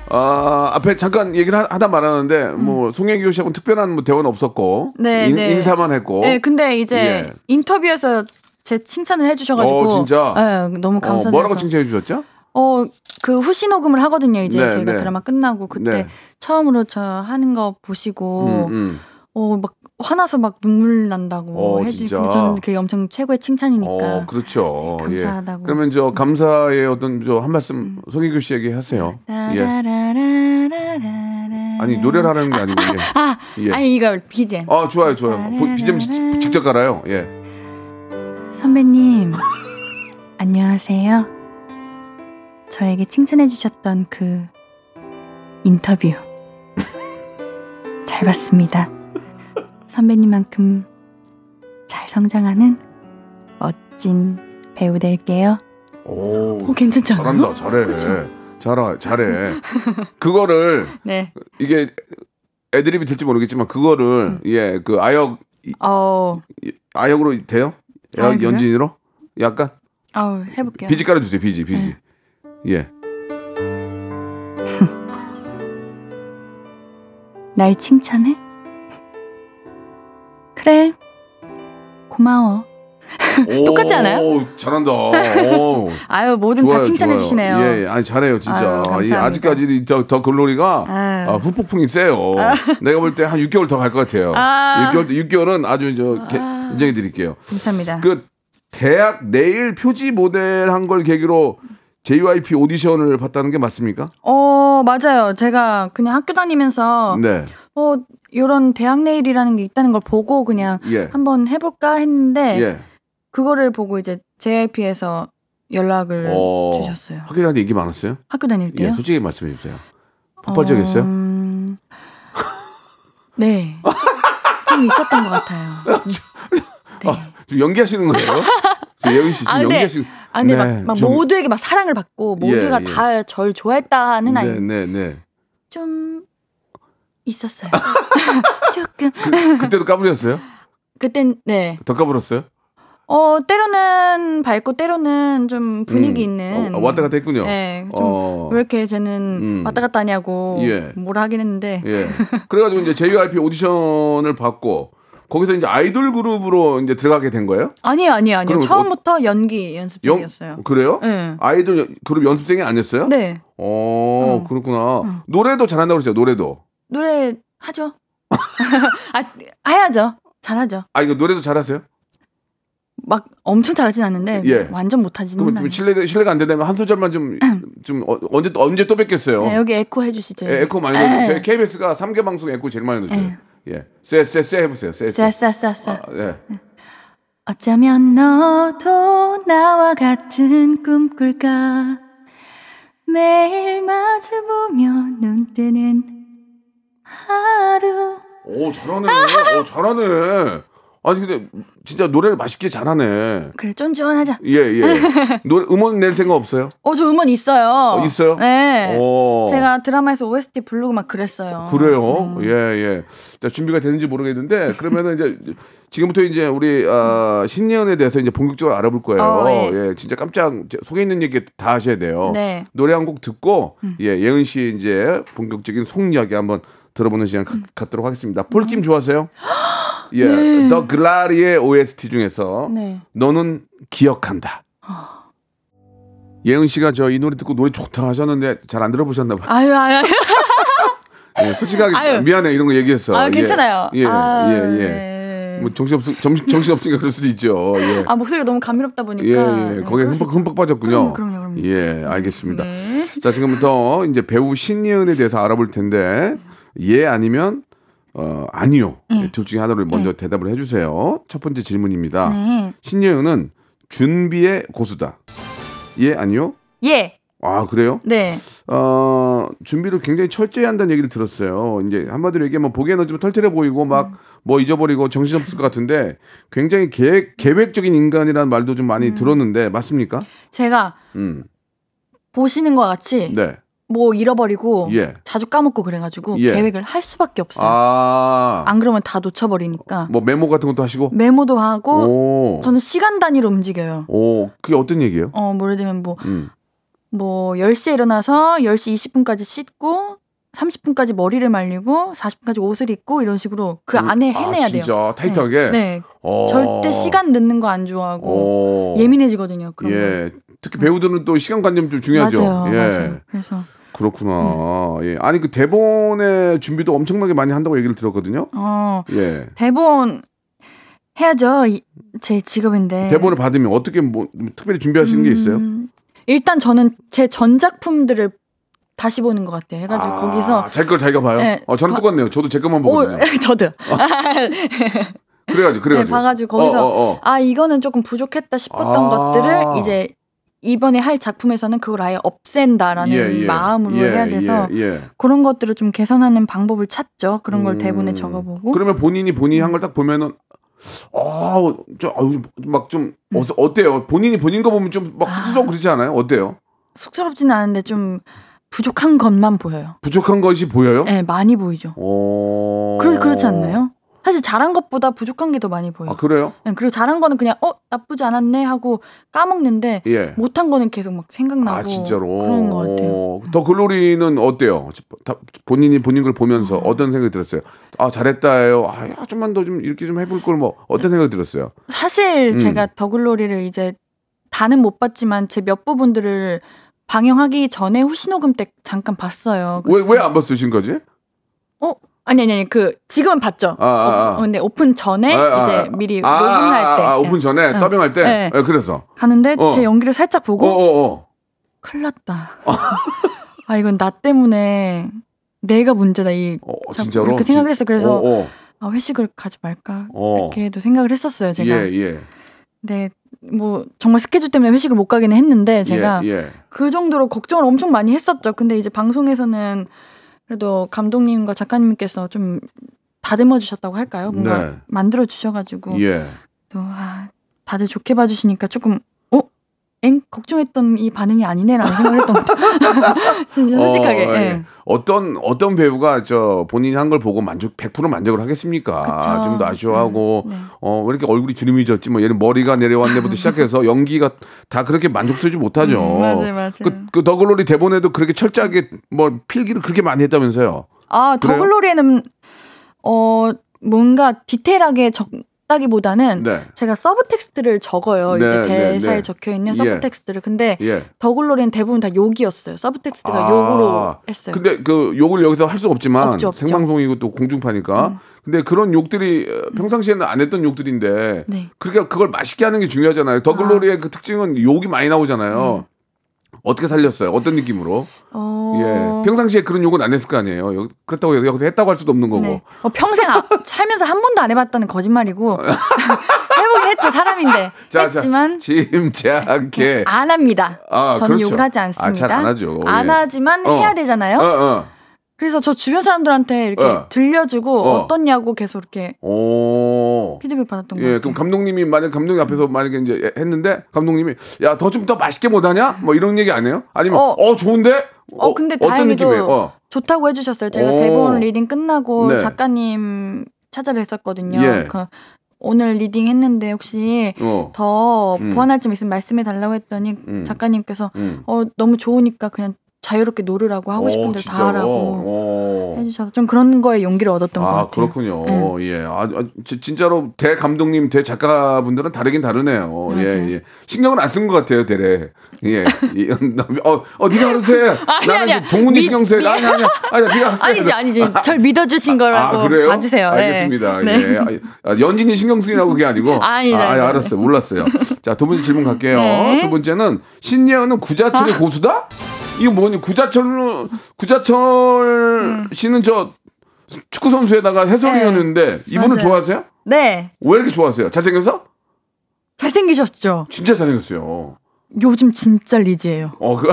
아, 앞에 잠깐 얘기를 하, 하다 말았는데 음. 뭐 송혜교 씨하고는 특별한 뭐 대화는 없었고 네, 인, 네. 인사만 했고. 네, 근데 이제 예. 인터뷰에서 제 칭찬을 해주셔가지고. 어, 진짜. 네, 너무 감사드려요. 어, 뭐라고 칭찬해 주셨죠? 어, 그 후시 녹음을 하거든요. 이제 네, 저희가 네. 드라마 끝나고 그때 네. 처음으로 저 하는 거 보시고. 음, 음. 어, 막 화나서 막 눈물 난다고 해주니까 저는 그게 엄청 최고의 칭찬이니까. 어, 그렇죠. 네, 감사하다고. 예. 그러면 저 감사의 어떤 저 한 말씀 음. 송혜교 씨에게 하세요. 예. 아니 노래를 하라는 게 아니고. 아, 아, 예. 아니 이거 비지엠. 아 좋아요 좋아요. 비지엠 직접 갈아요. 예. 선배님 안녕하세요. 저에게 칭찬해주셨던 그 인터뷰 잘 봤습니다. 선배님만큼 잘 성장하는 멋진 배우 될게요. 오, 오 괜찮지 않아요? 잘한다, 잘해. 그쵸? 잘하, 잘해. 그거를 네. 이게 애드립이 될지 모르겠지만 그거를 음. 예, 그 아역 어. 아역으로 돼요? 아역, 아, 연진으로? 약간? 아, 해볼게요. 비지 깔아주세요, 비지, 비지. 네. 예. 날 칭찬해? 그래 고마워. 똑같지 않아요? 오, 잘한다. 오. 아유 뭐든 좋아요, 다 칭찬해 좋아요. 주시네요. 예, 아니 잘해요 진짜. 아유, 예, 아직까지 더, 더 글로리가 아, 후폭풍이 세요. 아유. 내가 볼 때 한 육 개월 더 갈 것 같아요. 아. 육 개월, 육 개월은 아주 저 개, 인정해 드릴게요. 감사합니다. 그 대학 내일 표지 모델 한 걸 계기로 제이와이피 오디션을 봤다는 게 맞습니까? 어, 맞아요. 제가 그냥 학교 다니면서 네. 어, 이런 대학 내일이라는 게 있다는 걸 보고 그냥 예. 한번 해볼까 했는데 예. 그거를 보고 이제 제이와이피에서 연락을 어, 주셨어요. 학교 다닐 때 인기 많았어요? 학교 다닐 때요? 예, 솔직히 말씀해 주세요. 폭발적이었어요? 어... 네. 좀 있었던 것 같아요. 네. 아, 지금 연기하시는 거예요? 예은 씨 지금 아, 연기하시는 아, 근데 네, 막, 막 좀... 모두에게 막 사랑을 받고 모두가 예, 예. 다 절 좋아했다는 아이. 네, 네, 네. 좀 있었어요. 조금. 그, 그때도 까불이었어요? 그땐 네. 더 까불었어요? 어 때로는 밝고 때로는 좀 분위기 음. 있는 어, 왔다 갔다 했군요. 네, 좀 어. 왜 이렇게 쟤는 음. 왔다 갔다 하냐고 예. 뭐라 하긴 했는데. 예. 그래가지고 이제 제이와이피 오디션을 받고 거기서 이제 아이돌 그룹으로 이제 들어가게 된 거예요? 아니에요, 아니에요, 아니에요. 처음부터 어, 연기 연습생이었어요. 연, 그래요? 네. 아이돌 그룹 연습생이 아니었어요? 네. 어, 어. 그렇구나. 어. 노래도 잘한다고 그랬어요. 노래도. 노래 하죠. 아 해야죠. 잘하죠. 아 이거 노래도 잘하세요? 막 엄청 잘하진 않는데 예. 완전 못하지는 않아요. 그럼 실례 실례가 안 된다면 한 소절만 좀 좀 어, 언제 언제 또 뵙겠어요. 네, 여기 에코 해주시죠. 에, 에코 많이 넣어요. 저희 케이비에스가 삼 개 방송 에코 제일 많이 넣어요. 예, 쎄쎄쎄 해보세요. 쎄쎄쎄쎄. 아, 예. 어쩌면 너도 나와 같은 꿈 꿀까 매일 마주보며 눈 뜨는 하루. 오 잘하네. 오 잘하네. 아니 근데 진짜 노래를 맛있게 잘하네. 그래 쫀쫀하자. 예예. 예. 노래 음원 낼 생각 없어요? 어 저 음원 있어요. 어, 있어요? 네. 오. 제가 드라마에서 오에스티 부르고 막 그랬어요. 그래요? 예예. 음. 예. 자 준비가 되는지 모르겠는데 그러면은 이제 지금부터 이제 우리 아, 신예은에 대해서 이제 본격적으로 알아볼 거예요. 어, 예. 예. 진짜 깜짝 속에 있는 얘기 다 하셔야 돼요. 네. 노래 한 곡 듣고 음. 예 예은 씨 이제 본격적인 속 이야기 한번 들어보는 시간 가, 갖도록 하겠습니다. 폴킴 음. 좋아하세요? 예, 네. 더 글로리의 오에스티 중에서 네. 너는 기억한다. 어. 예은 씨가 저 이 노래 듣고 노래 좋다 하셨는데 잘 안 들어보셨나 봐요. 아유 아유. 아유. 예, 솔직하게 아유. 미안해 이런 거 얘기했어. 아 괜찮아요. 예, 예, 아유, 예. 예. 네. 뭐 정신 없 정신 정신 없으니까 그럴 수도 있죠. 예. 아 목소리가 너무 감미롭다 보니까. 예, 예. 네, 거기에 흠뻑 흠뻑 빠졌군요. 그럼요, 그럼요. 그럼요. 예, 알겠습니다. 네. 자 지금부터 이제 배우 신예은에 대해서 알아볼 텐데 예 아니면. 어 아니요. 응. 둘 중에 하나를 먼저 응. 대답을 해주세요. 첫 번째 질문입니다. 네. 신예은은 준비의 고수다. 예 아니요? 예. 아 그래요? 네. 어 준비를 굉장히 철저히 한다는 얘기를 들었어요. 이제 한마디로 얘기하면 보기에는 좀 털털해 보이고 막 뭐 음. 잊어버리고 정신 없을 것 같은데 굉장히 계획 계획적인 인간이라는 말도 좀 많이 음. 들었는데 맞습니까? 제가 음. 보시는 것 같이. 네. 뭐 잃어버리고 예. 자주 까먹고 그래가지고 예. 계획을 할 수밖에 없어요. 아~ 안 그러면 다 놓쳐버리니까. 뭐 메모 같은 것도 하시고? 메모도 하고 저는 시간 단위로 움직여요. 오, 그게 어떤 얘기예요? 어, 예를 들면 뭐, 음. 뭐 열 시에 일어나서 열 시 이십 분까지 씻고 삼십 분까지 머리를 말리고 사십 분까지 옷을 입고 이런 식으로 그 음, 안에 해내야 아, 진짜? 돼요. 진짜 타이트하게? 네. 네. 절대 시간 늦는 거 안 좋아하고 예민해지거든요. 그런 예. 특히 배우들은 또 시간관념 좀 중요하죠. 맞아요. 예. 맞아요. 그래서 그렇구나. 음. 예. 아니 그 대본의 준비도 엄청나게 많이 한다고 얘기를 들었거든요. 어. 예. 대본 해야죠. 이, 제 직업인데. 대본을 받으면 어떻게 뭐 특별히 준비하시는 음. 게 있어요? 일단 저는 제 전작품들을 다시 보는 것 같아요. 해가지고 아, 거기서 제 걸 자기가 봐요. 네. 아, 저랑 바, 똑같네요. 저도 제 것만 보거든요. 오, 저도. 어. 그래가지고 그래가지고. 네, 봐가지고 거기서 어, 어, 어. 아 이거는 조금 부족했다 싶었던 아. 것들을 이제 이번에 할 작품에서는 그걸 아예 없앤다라는 예, 예. 마음으로 예, 해야 돼서 예, 예. 그런 것들을 좀 개선하는 방법을 찾죠. 그런 걸 음. 대본에 적어보고. 그러면 본인이 본인이 한 걸 딱 보면은. 아우 좀막좀 음. 어때요? 본인이 본인 거 보면 좀 막 쑥스러워 그러지 않아요? 어때요? 쑥스럽지는 않은데 좀. 부족한 것만 보여요. 부족한 것이 보여요? 네, 많이 보이죠. 오. 그러, 그렇지 않나요? 사실 잘한 것보다 부족한 게 더 많이 보여요. 아, 그래요? 네, 그리고 잘한 거는 그냥, 어, 나쁘지 않았네 하고 까먹는데, 예. 못한 거는 계속 막 생각나고. 아, 진짜로? 그런 것 같아요. 더 글로리는 어때요? 본인이 본인 걸 보면서 어. 어떤 생각이 들었어요? 아, 잘했다예요. 아, 야, 좀만 더 좀 이렇게 좀 해볼 걸 뭐, 어떤 생각이 들었어요? 사실 음. 제가 더 글로리를 이제 다는 못 봤지만 제 몇 부분들을 방영하기 전에 후신호금 때 잠깐 봤어요. 왜 왜 안 봤어요 지금까지? 어 아니 아니 아니 그 지금은 봤죠. 아, 아, 아. 어, 근데 오픈 전에 아, 이제 아, 미리 아, 녹음할 아, 때. 아, 오픈 전에 네. 더빙할 때. 네. 네, 그래서 가는데 어. 제 연기를 살짝 보고 어, 어, 어. 큰일 났다. 아, 이건 나 때문에 내가 문제다. 이, 어, 진짜로? 이렇게 생각을 했어. 그래서 어, 어. 아, 회식을 가지 말까? 어. 이렇게도 생각을 했었어요, 제가. 예, 예. 네, 뭐 정말 스케줄 때문에 회식을 못 가기는 했는데 제가 예, 예. 그 정도로 걱정을 엄청 많이 했었죠. 근데 이제 방송에서는 그래도 감독님과 작가님께서 좀 다듬어 주셨다고 할까요? 뭔가 네. 만들어 주셔가지고 예. 또 아, 다들 좋게 봐주시니까 조금 어? 엥? 걱정했던 이 반응이 아니네라는 생각을 했던 것 같아요. 진짜 솔직하게. 어, 예. 예. 어떤 어떤 배우가 저 본인이 한 걸 보고 만족 백 퍼센트 만족을 하겠습니까? 좀 더 아쉬워하고 네. 네. 어, 왜 이렇게 얼굴이 주름이 졌지 뭐 얘는 머리가 내려왔네부터 시작해서 연기가 다 그렇게 만족스러지 못하죠. 음, 맞아요, 맞아요. 그, 그 더 글로리 대본에도 그렇게 철저하게 뭐 필기를 그렇게 많이 했다면서요? 아, 더 글로리에는 어 뭔가 디테일하게 적 다기보다는 네. 제가 서브 텍스트를 적어요. 네, 이제 대사에 네, 네. 적혀 있는 서브 예. 텍스트를. 근데 예. 더 글로리는 대부분 다 욕이었어요. 서브 텍스트가 아, 욕으로 했어요. 근데 그 욕을 여기서 할 수 없지만 없죠, 없죠. 생방송이고 또 공중파니까. 음. 근데 그런 욕들이 평상시에는 안 했던 욕들인데 네. 그러니까 그걸 맛있게 하는 게 중요하잖아요. 더 글로리의 아. 그 특징은 욕이 많이 나오잖아요. 음. 어떻게 살렸어요? 어떤 느낌으로? 어... 예. 평상시에 그런 욕은 안 했을 거 아니에요. 그렇다고 여기서 했다고 할 수도 없는 거고. 네. 어, 평생 아, 살면서 한 번도 안 해봤다는 거짓말이고 해보긴 했죠. 사람인데. 자, 했지만 짐작해. 안 합니다. 아, 저는 그렇죠. 욕을 하지 않습니다. 아, 잘 안 하죠. 안 예. 하지만 어. 해야 되잖아요. 어, 어. 그래서 저 주변 사람들한테 이렇게 어. 들려주고 어. 어떻냐고 계속 이렇게 오. 피드백 받았던 거예요. 예, 그럼 감독님이 만약 감독님 앞에서 만약에 이제 했는데 감독님이 야, 더 좀 더 맛있게 못하냐? 뭐 이런 얘기 안 해요? 아니면 어, 어 좋은데? 어, 어 근데 어떤 다행히도 어. 좋다고 해주셨어요. 제가 오. 대본 리딩 끝나고 네. 작가님 찾아뵀었거든요. 예. 그 오늘 리딩 했는데 혹시 어. 더 음. 보완할 점 있으면 말씀해 달라고 했더니 음. 작가님께서 음. 어 너무 좋으니까 그냥 자유롭게 노르라고 하고 싶은 대로 다 하라고 오. 해주셔서 좀 그런 거에 용기를 얻었던 아, 것 같아요. 아 그렇군요. 네. 예, 아, 아 진짜로 대 감독님, 대 작가분들은 다르긴 다르네요. 맞아요. 예, 예. 신경은 안 쓴 것 같아요, 대래. 예, 어, 어, 네가 알아서 해. 아니, 나는 동훈이 신경 써. 아니, 아니, 아니, 네가 알아서 해. 아니지, 아니지. 아, 절 믿어주신 거라고 아, 그래요? 봐주세요. 알겠습니다. 네. 예. 네. 아, 연진이 신경 쓰이라고 그게 아니고. 아니, 아, 아 알았어, 몰랐어요. 자, 두 번째 질문 갈게요. 네. 두 번째는 신예은은 구자철의 아. 고수다? 이거 뭐니? 구자철, 구자철 씨는 저 축구 선수에다가 해설위원인데 네, 이분을 맞아요. 좋아하세요? 네. 왜 이렇게 좋아하세요? 잘생겨서? 잘생기셨죠. 진짜 잘생겼어요. 요즘 진짜 리즈예요. 어, 그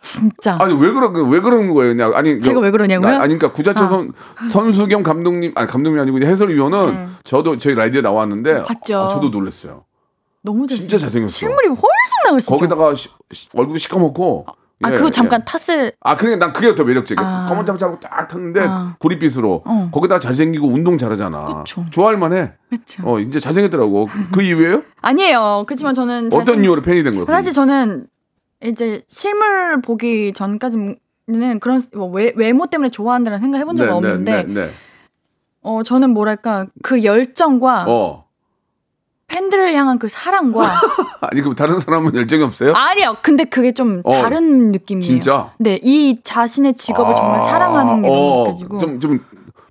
진짜. 아니 왜 그런 왜 그런 거예요? 그냥 아니 제가 왜 그러냐고요? 아니 그러니까 구자철 아. 선 선수 겸 감독님 아니 감독님이 아니고 해설위원은 음. 저도 저희 라디오에 나왔는데 봤죠. 아, 저도 놀랐어요. 너무 잘 진짜 잘생겼어. 실물이 훨씬 나으시죠. 거기다가 시, 시, 얼굴도 시커멓고. 아 예, 그거 잠깐 예. 탔을. 아 그러니까 난 그게 더 매력적이야. 아. 검은 잠자고 딱 탔는데 아. 구릿빛으로. 어. 거기다가 잘생기고 운동 잘하잖아. 그쵸. 좋아할만해. 그렇죠. 어 이제 잘생겼더라고. 그 이유예요? 아니에요. 그렇지만 저는 잘생... 어떤 이유로 팬이 된 거예요? 사실 저는 이제 실물 보기 전까지는 그런 뭐 외, 외모 때문에 좋아한다는 생각 해본 적은 네, 없는데. 네, 네, 네. 어 저는 뭐랄까 그 열정과. 어. 팬들을 향한 그 사랑과 아니 그럼 다른 사람은 열정이 없어요? 아니요. 근데 그게 좀 어, 다른 느낌이에요. 진짜? 네. 이 자신의 직업을 아~ 정말 사랑하는 게 어~ 너무 느껴지고 좀, 좀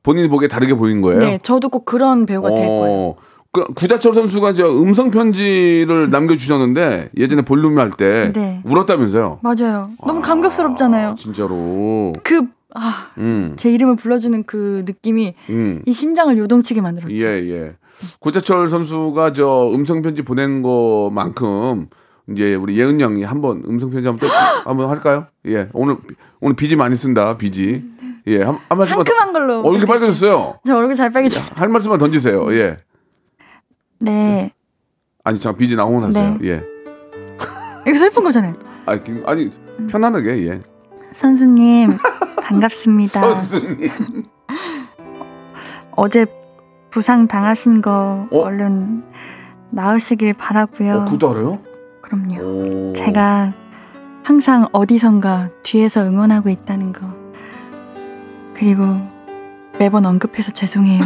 본인이 보기에 다르게 보인 거예요? 네. 저도 꼭 그런 배우가 어~ 될 거예요. 그, 구자철 선수가 저 음성 편지를 남겨주셨는데 예전에 볼륨 할 때 네. 울었다면서요? 맞아요. 너무 아~ 감격스럽잖아요. 진짜로 그 아, 음. 제 이름을 불러주는 그 느낌이 음. 이 심장을 요동치게 만들었죠. 예, 예. 구자철 선수가 저 음성 편지 보낸 거만큼 이제 우리 예은 양이 한번 음성 편지 한번 또 한번 할까요? 예, 오늘 오늘 비지 많이 쓴다 비지. 예, 한, 한 말씀만 상큼한 걸로. 얼굴 빨개졌어요. 저 얼굴 잘 빨개졌어요. 할 말씀만 던지세요. 예. 네. 아니 참 비지 나오고 나서요. 네. 예. 이거 슬픈 거잖아요. 아니, 아니 편안하게 예. 선수님 반갑습니다. 선수님. 어제. 부상 당하신 거 어? 얼른 나으시길 바라고요. 어, 그것도 알아요? 그럼요. 오. 제가 항상 어디선가 뒤에서 응원하고 있다는 거. 그리고 매번 언급해서 죄송해요.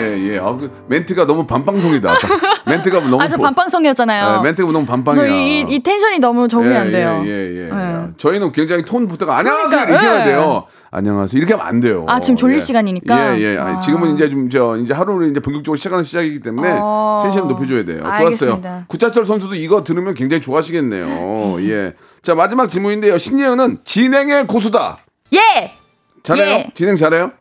예, 예. 아, 그 멘트가 너무 반방송이다. 멘트가 너무. 아, 저 반방송이었잖아요. 예, 멘트가 너무 반방이야. 저희 이, 이 텐션이 너무 적응이 예, 안 돼요. 예, 예, 예. 예. 저희는 굉장히 톤부터가 안녕하세요 그러니까, 이렇게 해야 예. 돼요. 안녕하세요. 이렇게 하면 안 돼요. 아, 지금 졸릴 예. 시간이니까. 예, 예. 아. 지금은 이제 좀 저 이제 하루를 이제 본격적으로 시작하는 시작이기 때문에 어... 텐션 높여줘야 돼요. 아, 좋았어요. 알겠습니다. 구자철 선수도 이거 들으면 굉장히 좋아하시겠네요. 예. 자, 마지막 질문인데요. 신예은은 진행의 고수다. 예. 잘해요. 예. 진행 잘해요.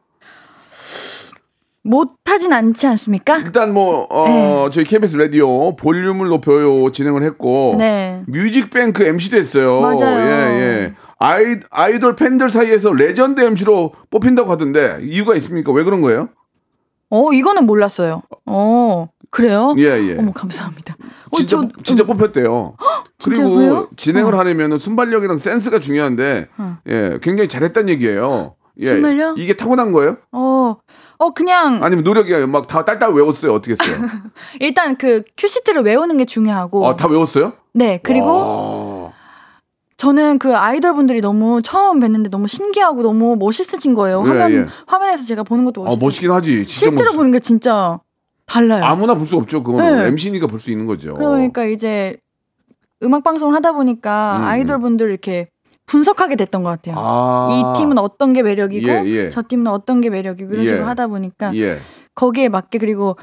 못하진 않지 않습니까? 일단 뭐 어, 네. 저희 케이비에스 라디오 볼륨을 높여요 진행을 했고 네. 뮤직뱅크 엠시도 했어요. 맞아요. 예, 예. 아이, 아이돌 팬들 사이에서 레전드 엠시로 뽑힌다고 하던데 이유가 있습니까? 왜 그런 거예요? 어 이거는 몰랐어요. 어 그래요? 예예. 예. 어머 감사합니다. 어, 진짜, 저, 진짜 뽑혔대요. 헉, 그리고 진짜고요? 진행을 어. 하려면 순발력이랑 센스가 중요한데 어. 예 굉장히 잘했다는 얘기예요. 예, 정말요? 이게 타고난 거예요? 어, 어 그냥 아니면 노력이야. 막 다 딸딸 외웠어요. 어떻게 했어요? 일단 그 큐시트를 외우는 게 중요하고. 아, 다 외웠어요? 네. 그리고 와. 저는 그 아이돌 분들이 너무 처음 뵀는데 너무 신기하고 너무 멋있으신 거예요. 예, 화면 예. 화면에서 제가 보는 것도 멋있어요. 아, 멋있긴 하지. 진짜 실제로 멋있어. 보는 게 진짜 달라요. 아무나 볼 수 없죠. 그거는 네. 엠시니까 볼 수 있는 거죠. 그러니까 이제 음악 방송을 하다 보니까 음. 아이돌 분들 이렇게. 분석하게 됐던 것 같아요. 아~ 이 팀은 어떤 게 매력이고 예, 예. 저 팀은 어떤 게 매력이고 이런 예. 식으로 하다 보니까 예. 거기에 맞게 그리고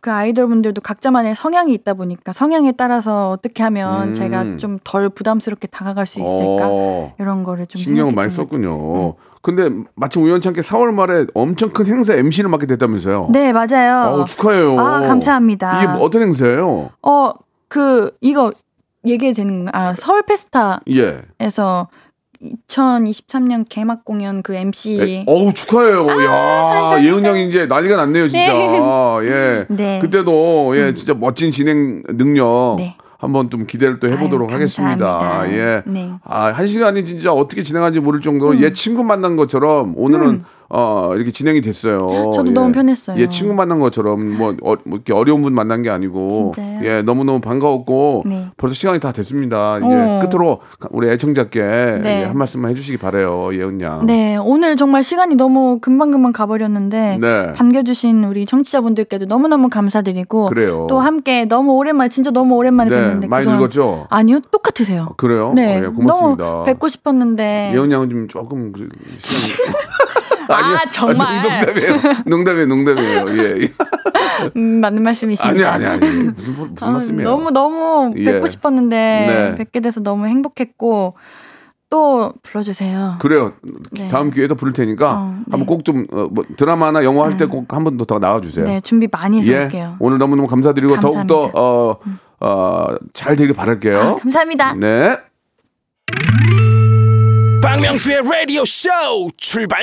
그 아이돌분들도 각자만의 성향이 있다 보니까 성향에 따라서 어떻게 하면 음~ 제가 좀 덜 부담스럽게 다가갈 수 있을까 어~ 이런 거를 좀 신경을 많이 썼군요. 응. 근데 마침 우연찮게 사월 말에 엄청 큰 행사 엠시를 맡게 됐다면서요. 네 맞아요. 아, 축하해요. 아 감사합니다. 이게 어떤 행사예요? 어 그 이거 얘기해야 되는 건가? 아, 서울 페스타에서 예. 이천이십삼 년 개막 공연 그 엠시. 에, 어우 축하해요. 아, 야, 감사합니다. 예은 양이 이제 난리가 났네요, 진짜. 네. 아, 예. 네. 그때도 예, 진짜 멋진 진행 능력. 네. 한번 좀 기대를 또 해보도록 아유, 하겠습니다. 예. 네. 아, 한 시간이 진짜 어떻게 진행하는지 모를 정도로 음. 예 친구 만난 것처럼 오늘은 음. 어, 이렇게 진행이 됐어요. 저도 예. 너무 편했어요. 예 친구 만난 것처럼 뭐, 어, 뭐 이렇게 어려운 분 만난 게 아니고 진짜요? 예 너무너무 반가웠고 네. 벌써 시간이 다 됐습니다. 예, 끝으로 우리 애청자께 네. 예, 한 말씀만 해주시기 바라요. 예은 양. 네 오늘 정말 시간이 너무 금방금방 가버렸는데 네. 반겨주신 우리 청취자분들께도 너무너무 감사드리고 그래요. 또 함께 너무 오랜만에 진짜 너무 오랜만에 네. 뵙는데 많이 그동안... 늙었죠? 아니요 똑같으세요. 아, 그래요? 네 아, 예, 고맙습니다. 너무 뵙고 싶었는데 예은 양은 좀 조금 아니요. 아 정말 농담이에요. 농담이에요. 농담이에요. 예. 예. 음, 맞는 말씀이십니다. 아니 아니 아니 무슨 무슨 아, 말씀이에요. 너무 너무 뵙고 예. 싶었는데 네. 뵙게 돼서 너무 행복했고 또 불러주세요. 그래요. 네. 다음 기회에도 부를 테니까 어, 네. 한번 꼭 좀 어, 뭐, 드라마나 영화 할 때 꼭 한 번 더 나와주세요. 네 준비 많이 해볼게요. 예. 오늘 너무 너무 감사드리고 더욱 더 어 어 잘 되길 바랄게요. 아, 감사합니다. 네. 박명수의 라디오 쇼 출발!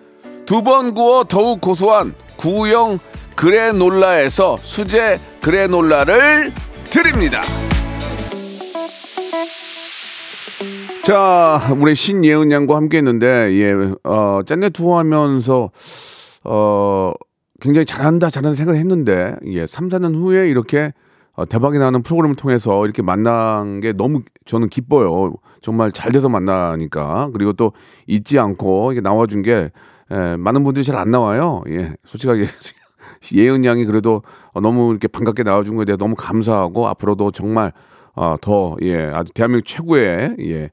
두 번 구워 더욱 고소한 구형 그래놀라에서 수제 그래놀라를 드립니다. 자, 우리 신예은 양과 함께 했는데, 예, 어, 짠내 투어 하면서, 어, 굉장히 잘한다, 잘한다 생각을 했는데, 예, 삼, 사년 후에 이렇게 어, 대박이 나는 프로그램을 통해서 이렇게 만난 게 너무 저는 기뻐요. 정말 잘 돼서 만나니까. 그리고 또 잊지 않고 이게 나와준 게, 예, 많은 분들이 잘 안 나와요. 예, 솔직하게. 예은 양이 그래도 너무 이렇게 반갑게 나와준 거에 대해 너무 감사하고, 앞으로도 정말 어, 더, 예, 아주 대한민국 최고의, 예,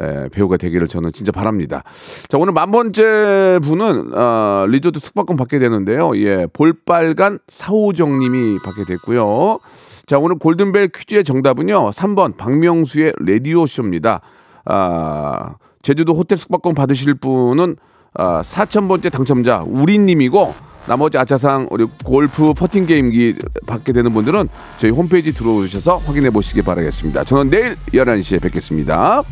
예, 배우가 되기를 저는 진짜 바랍니다. 자, 오늘 만 번째 분은, 어, 리조트 숙박권 받게 되는데요. 예, 볼빨간 사오정 님이 받게 됐고요. 자, 오늘 골든벨 퀴즈의 정답은요, 삼 번, 박명수의 라디오쇼입니다. 아, 제주도 호텔 숙박권 받으실 분은, 아, 사천 번째 당첨자, 우리님이고, 나머지 아차상 우리 골프 퍼팅 게임기 받게 되는 분들은 저희 홈페이지 들어오셔서 확인해 보시기 바라겠습니다. 저는 내일 열한 시에 뵙겠습니다.